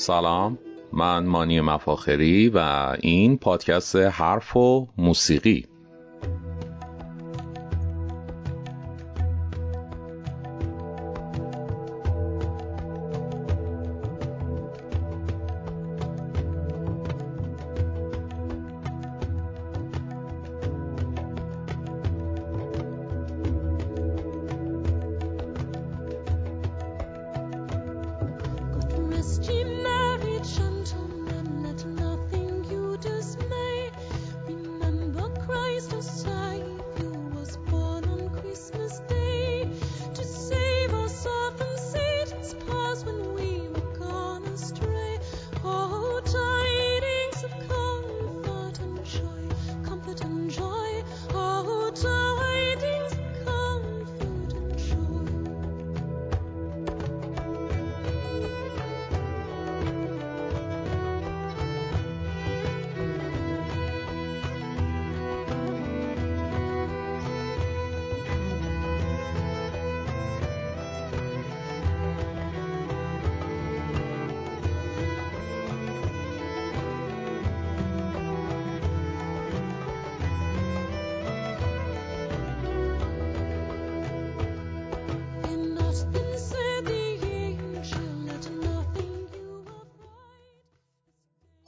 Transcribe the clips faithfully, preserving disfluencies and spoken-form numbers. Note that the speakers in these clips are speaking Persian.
سلام، من مانی مفاخری و این پادکست حرف و موسیقی.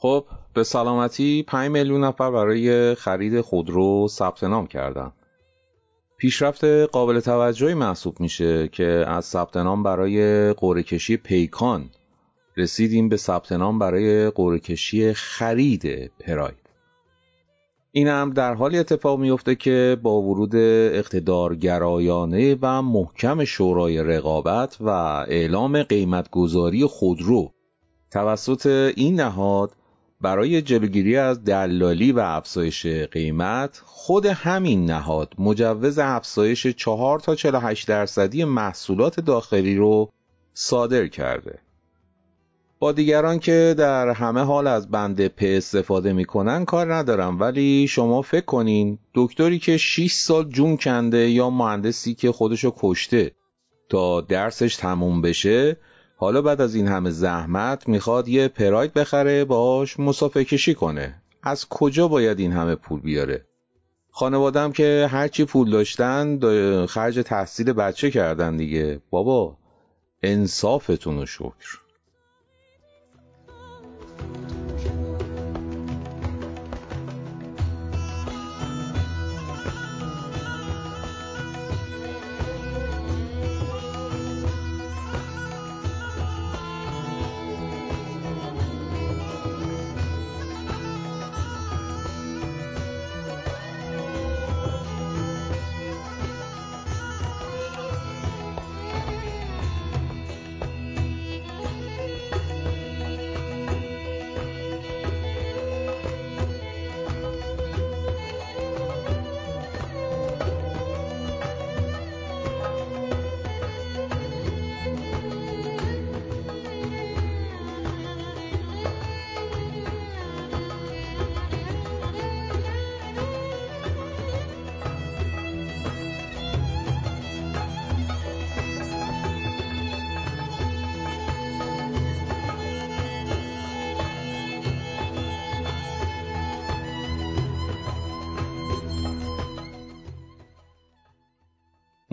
خب به سلامتی پنج میلیون نفر برای خرید خودرو ثبت نام کردن. پیشرفت قابل توجهی محسوب میشه که از ثبت نام برای قرعه کشی پیکان رسیدیم به ثبت نام برای قرعه کشی خرید پراید. این هم در حالی اتفاق میفته که با ورود اقتدارگرایانه و محکم شورای رقابت و اعلام قیمت‌گذاری خودرو توسط این نهاد برای جلوگیری از دلالی و افزایش قیمت، خود همین نهاد مجوز افزایش چهار تا چهل و هشت درصدی محصولات داخلی رو صادر کرده. با دیگران که در همه حال از بند پ استفاده میکنن کار ندارم، ولی شما فکر کنین دکتری که شش سال جون کنده یا مهندسی که خودشو کشته تا درسش تموم بشه، حالا بعد از این همه زحمت میخواد یه پراید بخره باهاش مسافه کشی کنه. از کجا باید این همه پول بیاره؟ خانوادم که هرچی پول داشتن خرج تحصیل بچه کردن دیگه. بابا انصافتون رو شکر.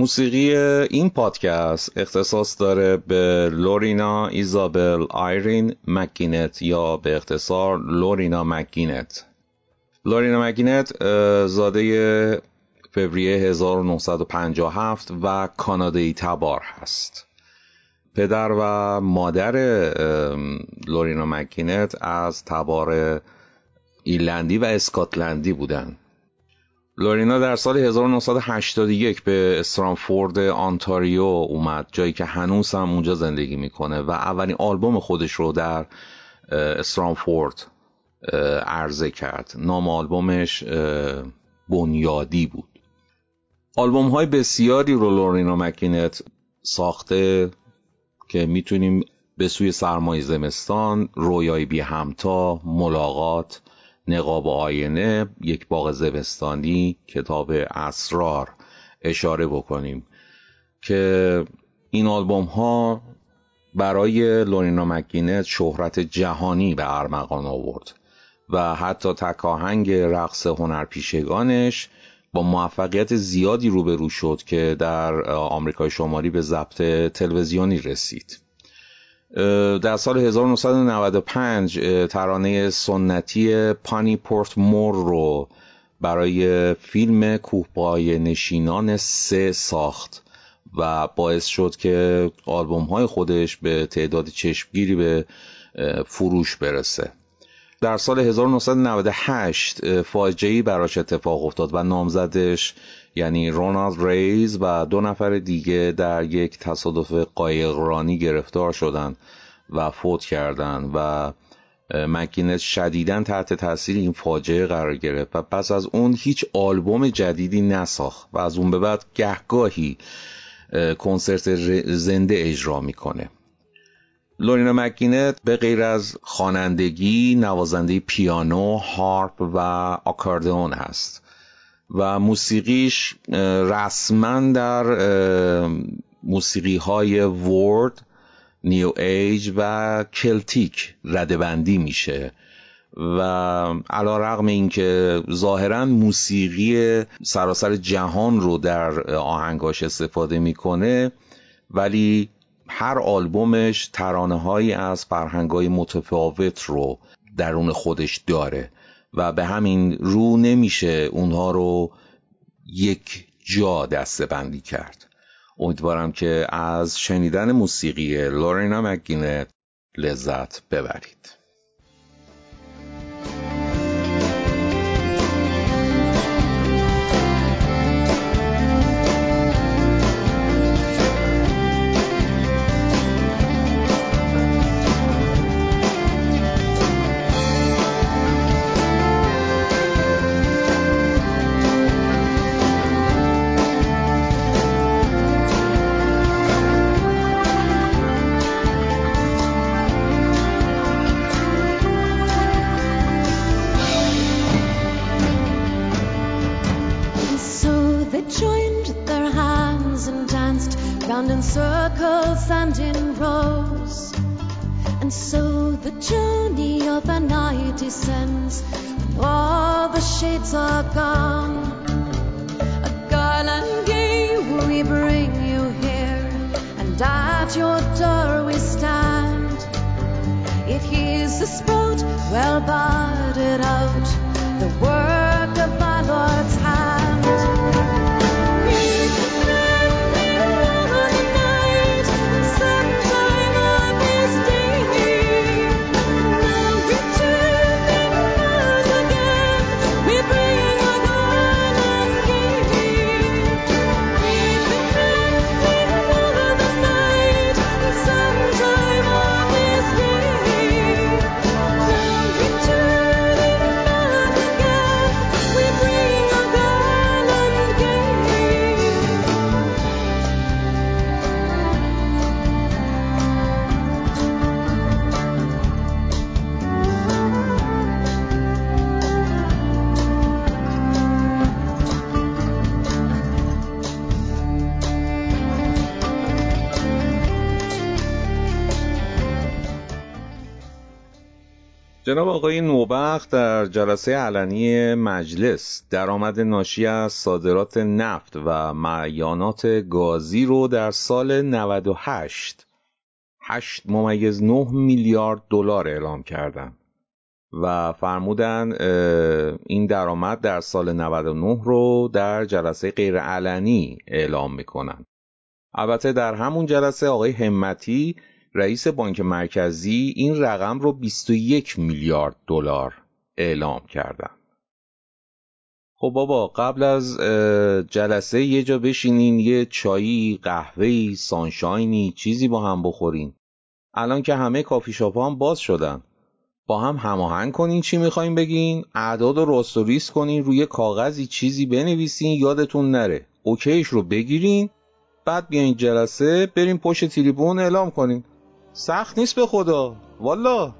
موسیقی این پادکست اختصاص داره به لورینا ایزابل آیرین مکینت یا به اختصار لورینا مکینت. لورینا مکینت زاده فوریه هزار و نهصد و پنجاه و هفت و کانادایی تبار هست. پدر و مادر لورینا مکینت از تبار ایرلندی و اسکاتلندی بودند. لورینا در سال هزار و نهصد و هشتاد و یک به استرانفورد آنتاریو اومد، جایی که هنوز هم اونجا زندگی میکنه و اولین آلبوم خودش رو در استرانفورد عرضه کرد. نام آلبومش بنیادی بود. آلبوم های بسیاری رو لورینا مکینت ساخته که میتونیم به سوی سرمای زمستان، رویای بی همتا، ملاقات، نقاب آینه، یک باغ زمستانی، کتاب اسرار اشاره بکنیم که این آلبوم ها برای لورینا مکینت شهرت جهانی به ارمغان آورد و حتی تکاهنگ رقص هنرپیشگانش با موفقیت زیادی روبرو شد که در آمریکای شمالی به ضبط تلویزیونی رسید. در سال هزار و نهصد و نود و پنج ترانه سنتی پانی پورت مور رو برای فیلم کوهپای نشینان سه ساخت و باعث شد که آلبوم های خودش به تعداد چشمگیری به فروش برسه. در سال هزار و نهصد و نود و هشت فاجعه‌ای براش اتفاق افتاد و نامزدش یعنی رونالد ریز و دو نفر دیگه در یک تصادف قایقرانی گرفتار شدند و فوت کردند و مکینت شدیداً تحت تاثیر این فاجعه قرار گرفت و پس از اون هیچ آلبوم جدیدی نساخت و از اون به بعد گهگاهی کنسرت زنده اجرا میکنه. لورینا مکینت به غیر از خوانندگی نوازنده پیانو، هارپ و آکاردئون هست و موسیقیش رسما در موسیقی های وورد، نیو ایج و کلتیک ردبندی میشه و علی رغم اینکه ظاهرا موسیقی سراسر جهان رو در آهنگاش استفاده میکنه، ولی هر آلبومش ترانه‌هایی از فرهنگ‌های متفاوت رو درون خودش داره و به همین رو نمیشه اونها رو یک جا دسته‌بندی کرد. امیدوارم که از شنیدن موسیقی لورینا مکینت لذت ببرید. جناب آقای نوبخت در جلسه علنی مجلس درآمد ناشی از صادرات نفت و معدنیات گازی رو در سال نود و هشت هشت ممیز نه میلیارد دلار اعلام کردند و فرمودند این درآمد در سال نود و نه رو در جلسه غیر علنی اعلام میکنند. البته در همون جلسه آقای همتی رئیس بانک مرکزی این رقم رو بیست و یک میلیارد دلار اعلام کردن. خب بابا، قبل از جلسه یه جا بشینین، یه چایی، قهوه‌ای، سانشاینی، چیزی با هم بخورین. الان که همه کافی شاپ‌ها هم باز شدن، با هم هماهنگ کنین چی می‌خواید بگین، اعداد رو راست و ریز کنین، روی کاغذی چیزی بنویسین یادتون نره، اوکیش رو بگیرین، بعد بیاین جلسه، بریم پشت تریبون اعلام کنین. سخت نیست به خدا، والا.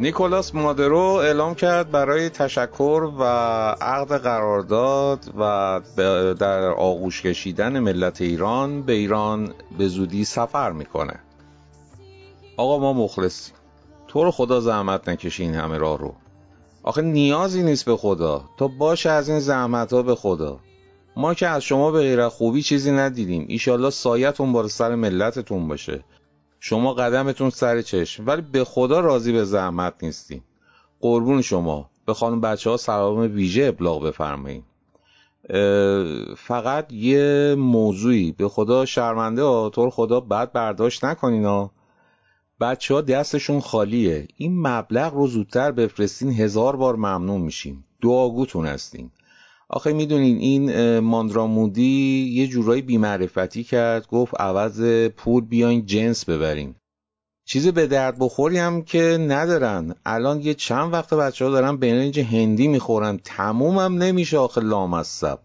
نیکولاس مادورو اعلام کرد برای تشکر و عقد قرارداد و در آغوش کشیدن ملت ایران به ایران به زودی سفر میکنه. آقا ما مخلصیم، تو رو خدا زحمت نکشی این همه راه رو، آخه نیازی نیست به خدا، تو باشه از این زحمت ها به خدا، ما که از شما به غیر خوبی چیزی ندیدیم، ایشالله سایتون بر سر ملتتون باشه، شما قدمتون سر چشم، ولی به خدا راضی به زحمت نیستیم. قربون شما، به خانم بچه ها سلام ویژه ابلاغ بفرمایید. فقط یه موضوعی، به خدا شرمنده ها، تو رو خدا بد برداشت نکنین ها، بچه ها دستشون خالیه، این مبلغ رو زودتر بفرستین هزار بار ممنون میشیم، دعاگوتون هستیم. آخه میدونین این ماندرامودی یه جورایی بی‌معرفتی کرد، گفت عوض پول بیاین جنس ببریم، چیز به درد بخوری هم که ندارن. الان یه چند وقت بچه ها دارن برنج هندی میخورن، تمومم نمیشه آخه لامصب.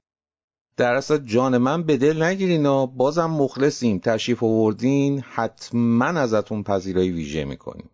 در اصل جان من به دل نگیرین و بازم مخلصیم، تشریف آوردین، حتما ازتون پذیرایی ویژه میکنیم.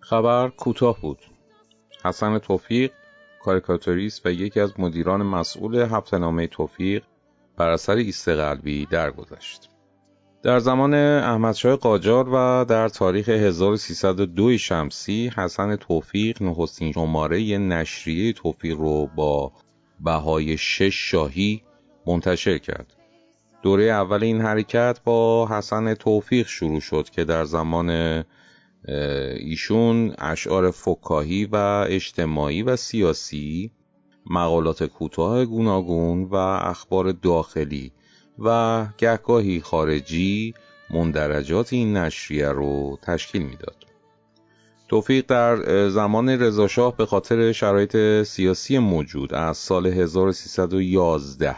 خبر کوتاه بود. حسن توفیق، کاریکاتوریست و یکی از مدیران مسئول هفته‌نامه توفیق، بر اثر ایست قلبی درگذشت. در زمان احمدشاه قاجار و در تاریخ هزار و سیصد و دو شمسی، حسن توفیق نخستین شماره نشریه توفیق رو با بهای شش شاهی منتشر کرد. دوره اول این حرکت با حسن توفیق شروع شد که در زمان ایشون اشعار فکاهی و اجتماعی و سیاسی، مقالات کوتاه گوناگون و اخبار داخلی و گهگاهی خارجی مندرجات این نشریه رو تشکیل میداد. توفیق در زمان رضاشاه به خاطر شرایط سیاسی موجود از سال هزار و سیصد و یازده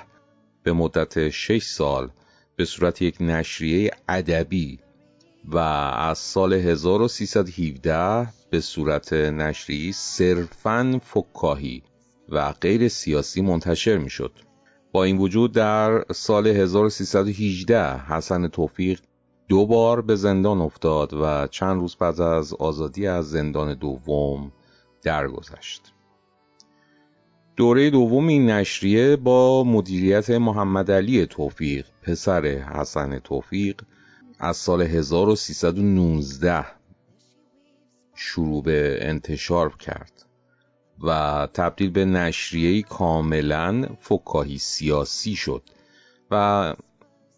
به مدت شش سال به صورت یک نشریه ادبی و از سال هزار و سیصد و هفده به صورت نشریه صرفاً فکاهی و غیر سیاسی منتشر میشد. با این وجود در سال هزار و سیصد و هجده حسن توفیق دو بار به زندان افتاد و چند روز بعد از آزادی از زندان دوم درگذشت. دوره دوم این نشریه با مدیریت محمد علی توفیق، پسر حسن توفیق، از سال هزار و سیصد و نوزده شروع به انتشار کرد و تبدیل به نشریه‌ای کاملاً فکاهی سیاسی شد و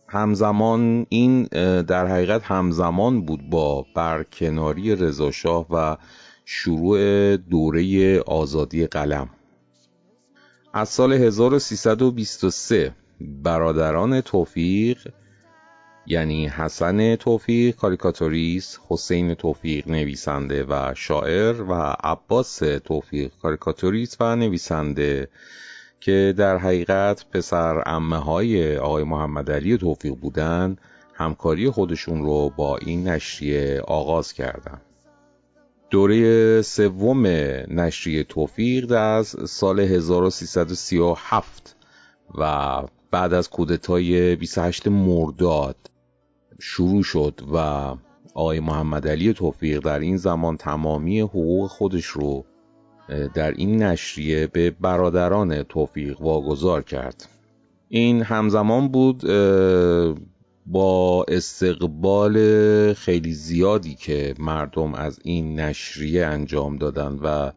همزمان این در حقیقت همزمان بود با برکناری رضاشاه و شروع دوره آزادی قلم. از سال هزار و سیصد و بیست و سه برادران توفیق، یعنی حسن توفیق کاریکاتوریست، حسین توفیق نویسنده و شاعر و عباس توفیق کاریکاتوریست و نویسنده که در حقیقت پسر عمه‌های آقای محمد علی توفیق بودند، همکاری خودشون رو با این نشریه آغاز کردند. دوره سوم نشریه توفیق از سال هزار و سیصد و سی و هفت و بعد از کودتای بیست و هشتم مرداد شروع شد و آقای محمد علی توفیق در این زمان تمامی حقوق خودش رو در این نشریه به برادران توفیق واگذار کرد. این همزمان بود با استقبال خیلی زیادی که مردم از این نشریه انجام دادن و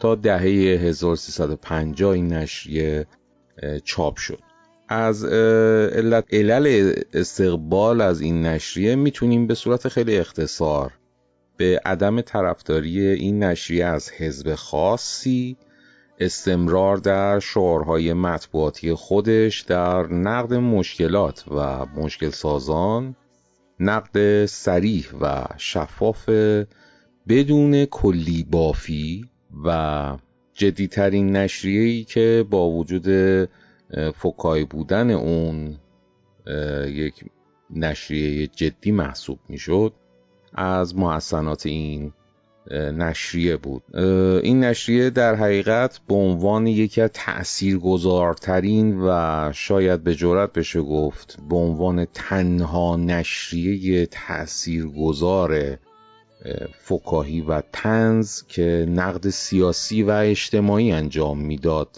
تا دهه هزار و سیصد و پنجاه این نشریه چاپ شد. از علل استقبال از این نشریه میتونیم به صورت خیلی اختصار به عدم طرفداری این نشریه از حزب خاصی، استمرار در شعارهای مطبوعاتی خودش، در نقد مشکلات و مشکل سازان، نقد صریح و شفاف بدون کلی بافی و جدیترین نشریه‌ای که با وجود فکای بودن اون یک نشریه جدی محسوب میشد، از محسنات این نشریه بود. این نشریه در حقیقت به عنوان یکی از تأثیرگذارترین و شاید به جرأت بشه گفت به عنوان تنها نشریه تأثیرگذار فکاهی و طنز که نقد سیاسی و اجتماعی انجام میداد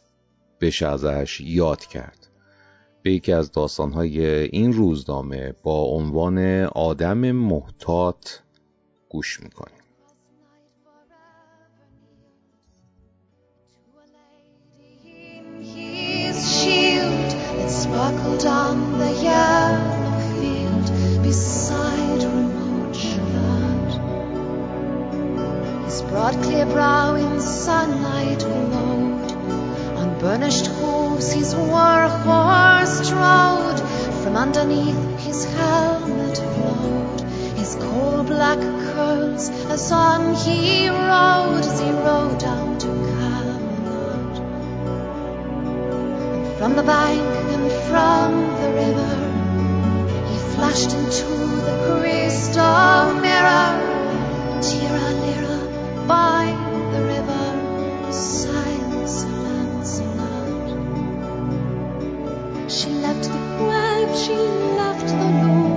بشه ازش یاد کرد. به یکی از داستان‌های این روزنامه با عنوان آدم محتاط گوش میکنیم. Sparkled on the yellow field beside a remote shroud. His broad clear brow in sunlight remote, on burnished hooves his war horse trod. From underneath his helmet flowed his coal black curls as on he rode, as he rode down to Camelot. And from the bank from the river he flashed into the crystal mirror. Tira lira by the river silence Lancelot. She left the web, she left the loom,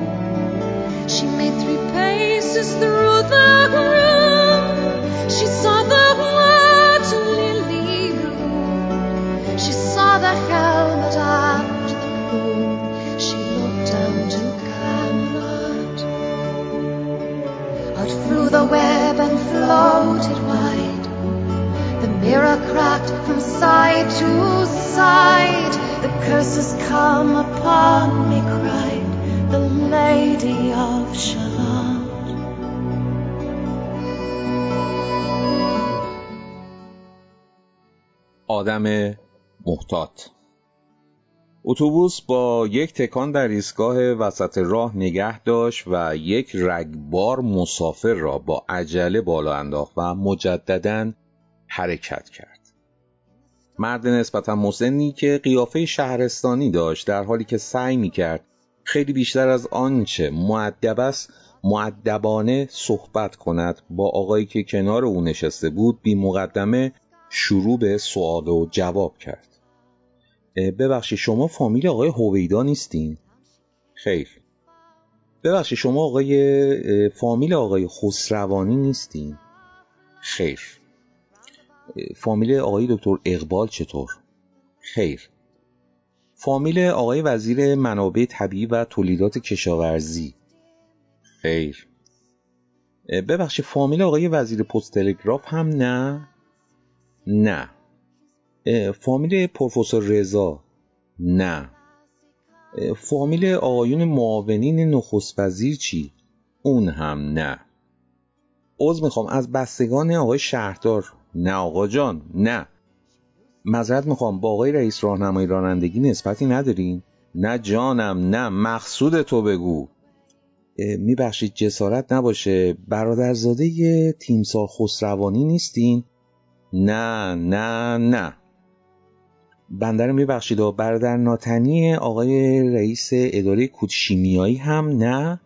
she made three paces through the room. She saw the white lily bloom, she saw the helmet eye. She looked down to Camelot. Out flew the web and floated wide. The mirror cracked from side to side. The curses come upon me, cried the Lady of Shalott. آدم محتاط. اتوبوس با یک تکان در ایستگاه وسط راه نگه داشت و یک رگبار مسافر را با عجله بالا انداخت و مجدداً حرکت کرد. مرد نسبتاً مسنی که قیافه شهرستانی داشت در حالی که سعی می‌کرد خیلی بیشتر از آنچه مؤدب است مؤدبانه صحبت کند، با آقایی که کنار او نشسته بود بی مقدمه شروع به سؤال و جواب کرد. ببخشید شما فامیل آقای هویدا نیستین؟ خیر. ببخشید شما آقای فامیل آقای خسروانی نیستین؟ خیر. فامیل آقای دکتر اقبال چطور؟ خیر. فامیل آقای وزیر منابع طبیعی و تولیدات کشاورزی؟ خیر. ببخشید فامیل آقای وزیر پست تلگراف هم نه؟ نه. فامیل پروفسور رضا؟ نه. فامیل آقایون معاونین نخست وزیر چی؟ اون هم نه. عذر میخوام از بستگان آقای شهردار؟ نه آقا جان، نه. معذرت میخوام با آقای رئیس راهنمای رانندگی نسبتی ندارین؟ نه جانم نه، مقصود تو بگو. میبخشید جسارت نباشه برادرزاده ی تیمسار خسروانی نیستین؟ نه نه نه. بنده رو میبخشید و برادر ناتنی آقای رئیس اداره کود شیمیایی هم نه؟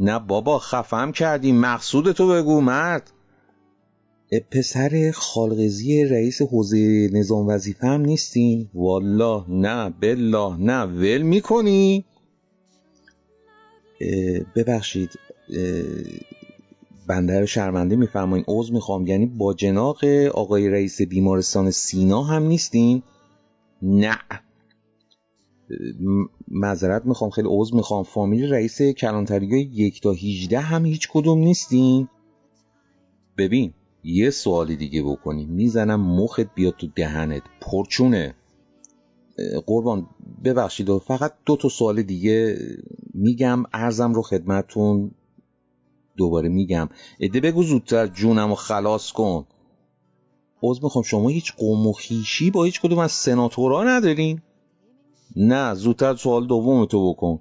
نه بابا خفم کردی، مقصود تو بگو مرد. پسر خالقزی رئیس حوزه نظام وظیفه هم نیستین؟ والله نه، بالله نه، ول میکنی؟ ببخشید بنده رو شرمنده میفرمایین، عذر میخوام، یعنی با جناق آقای رئیس بیمارستان سینا هم نیستین؟ نه معذرت میخوام، خیلی عذر میخوام، فامیل رئیس کلانتری‌های یک تا هجده هم هیچ کدوم نیستین؟ ببین یه سوالی دیگه بکنی میزنم مخت بیاد تو دهنت پرچونه. قربان ببخشید فقط دو تا سوال دیگه میگم، عرضم رو خدمتون دوباره میگم، اده بگو زودتر جونم و خلاص کن. عذر میخوام شما هیچ قوم و خویشی با هیچ کدوم از سناتورها ندارین؟ نه زودتر سوال دوم تو بکن.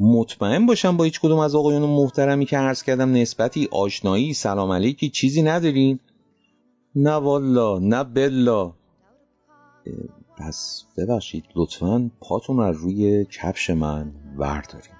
مطمئن باشم با هیچ کدوم از آقایون محترمی که عرض کردم نسبتی آشنایی سلام علیکی چیزی ندارین؟ نه والله نه بالله. پس ببخشید لطفاً پاتون از روی کفش من وردارین.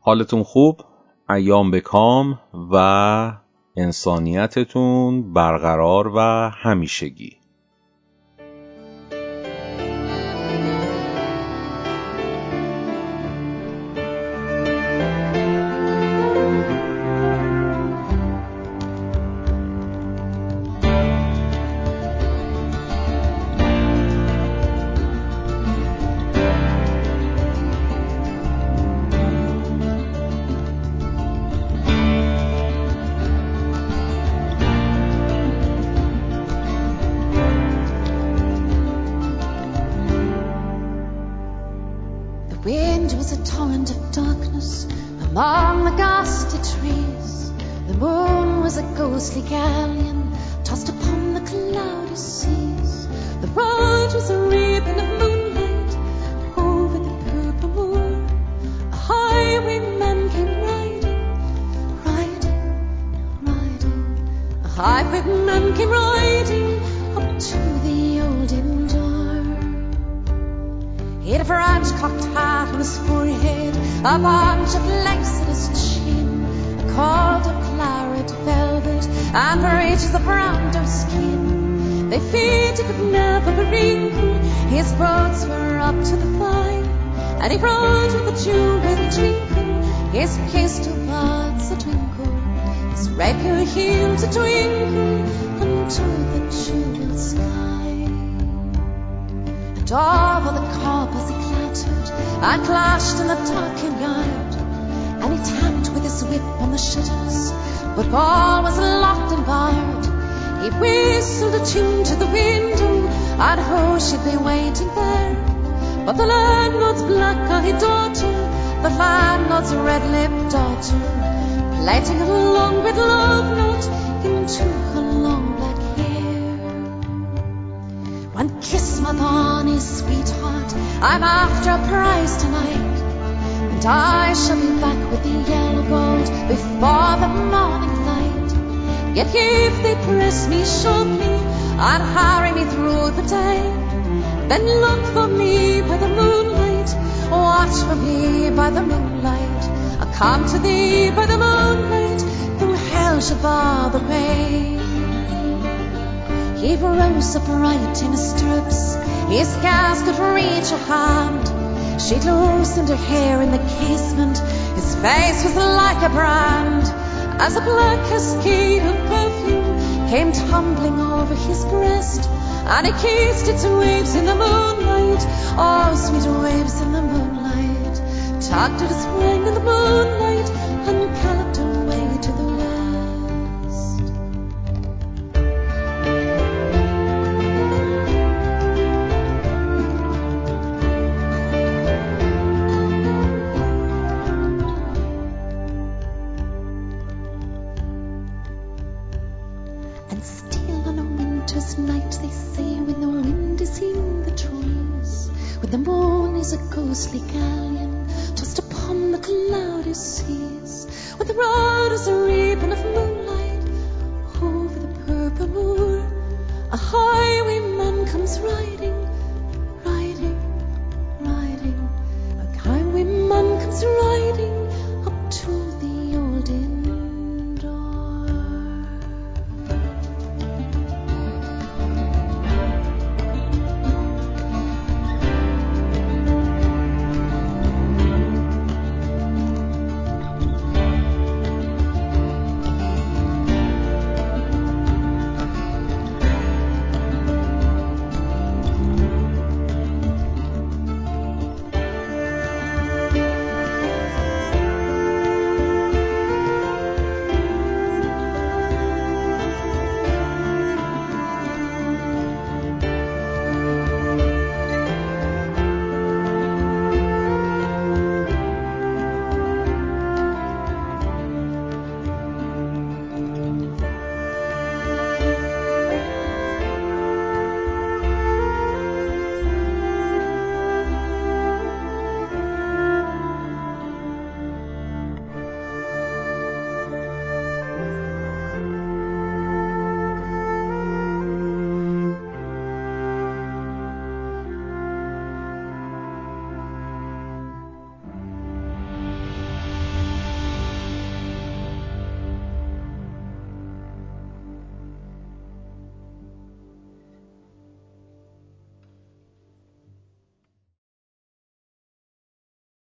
حالتون خوب، ایام به کام و انسانیتتون برقرار و همیشگی. If they press me sharply and hurry me through the day, Then look for me by the moonlight, watch for me by the moonlight. I'll come to thee by the moonlight, through hell shall bar the way. He rose upright in his stirrups, he scarce could reach her hand. She'd loosened her hair in the casement, his face was like a brand. As a black cascade of perfume came tumbling over his breast, and he kissed its waves in the moonlight, oh, sweet waves in the moonlight. Tugged at his wing in the moonlight and galloped away to the west. And still on a winter's night, they say, when the wind is in the trees, when the moon is a ghostly galleon tossed upon the cloudy seas, when the road is a ribbon of moonlight over the purple moor, a highwayman comes riding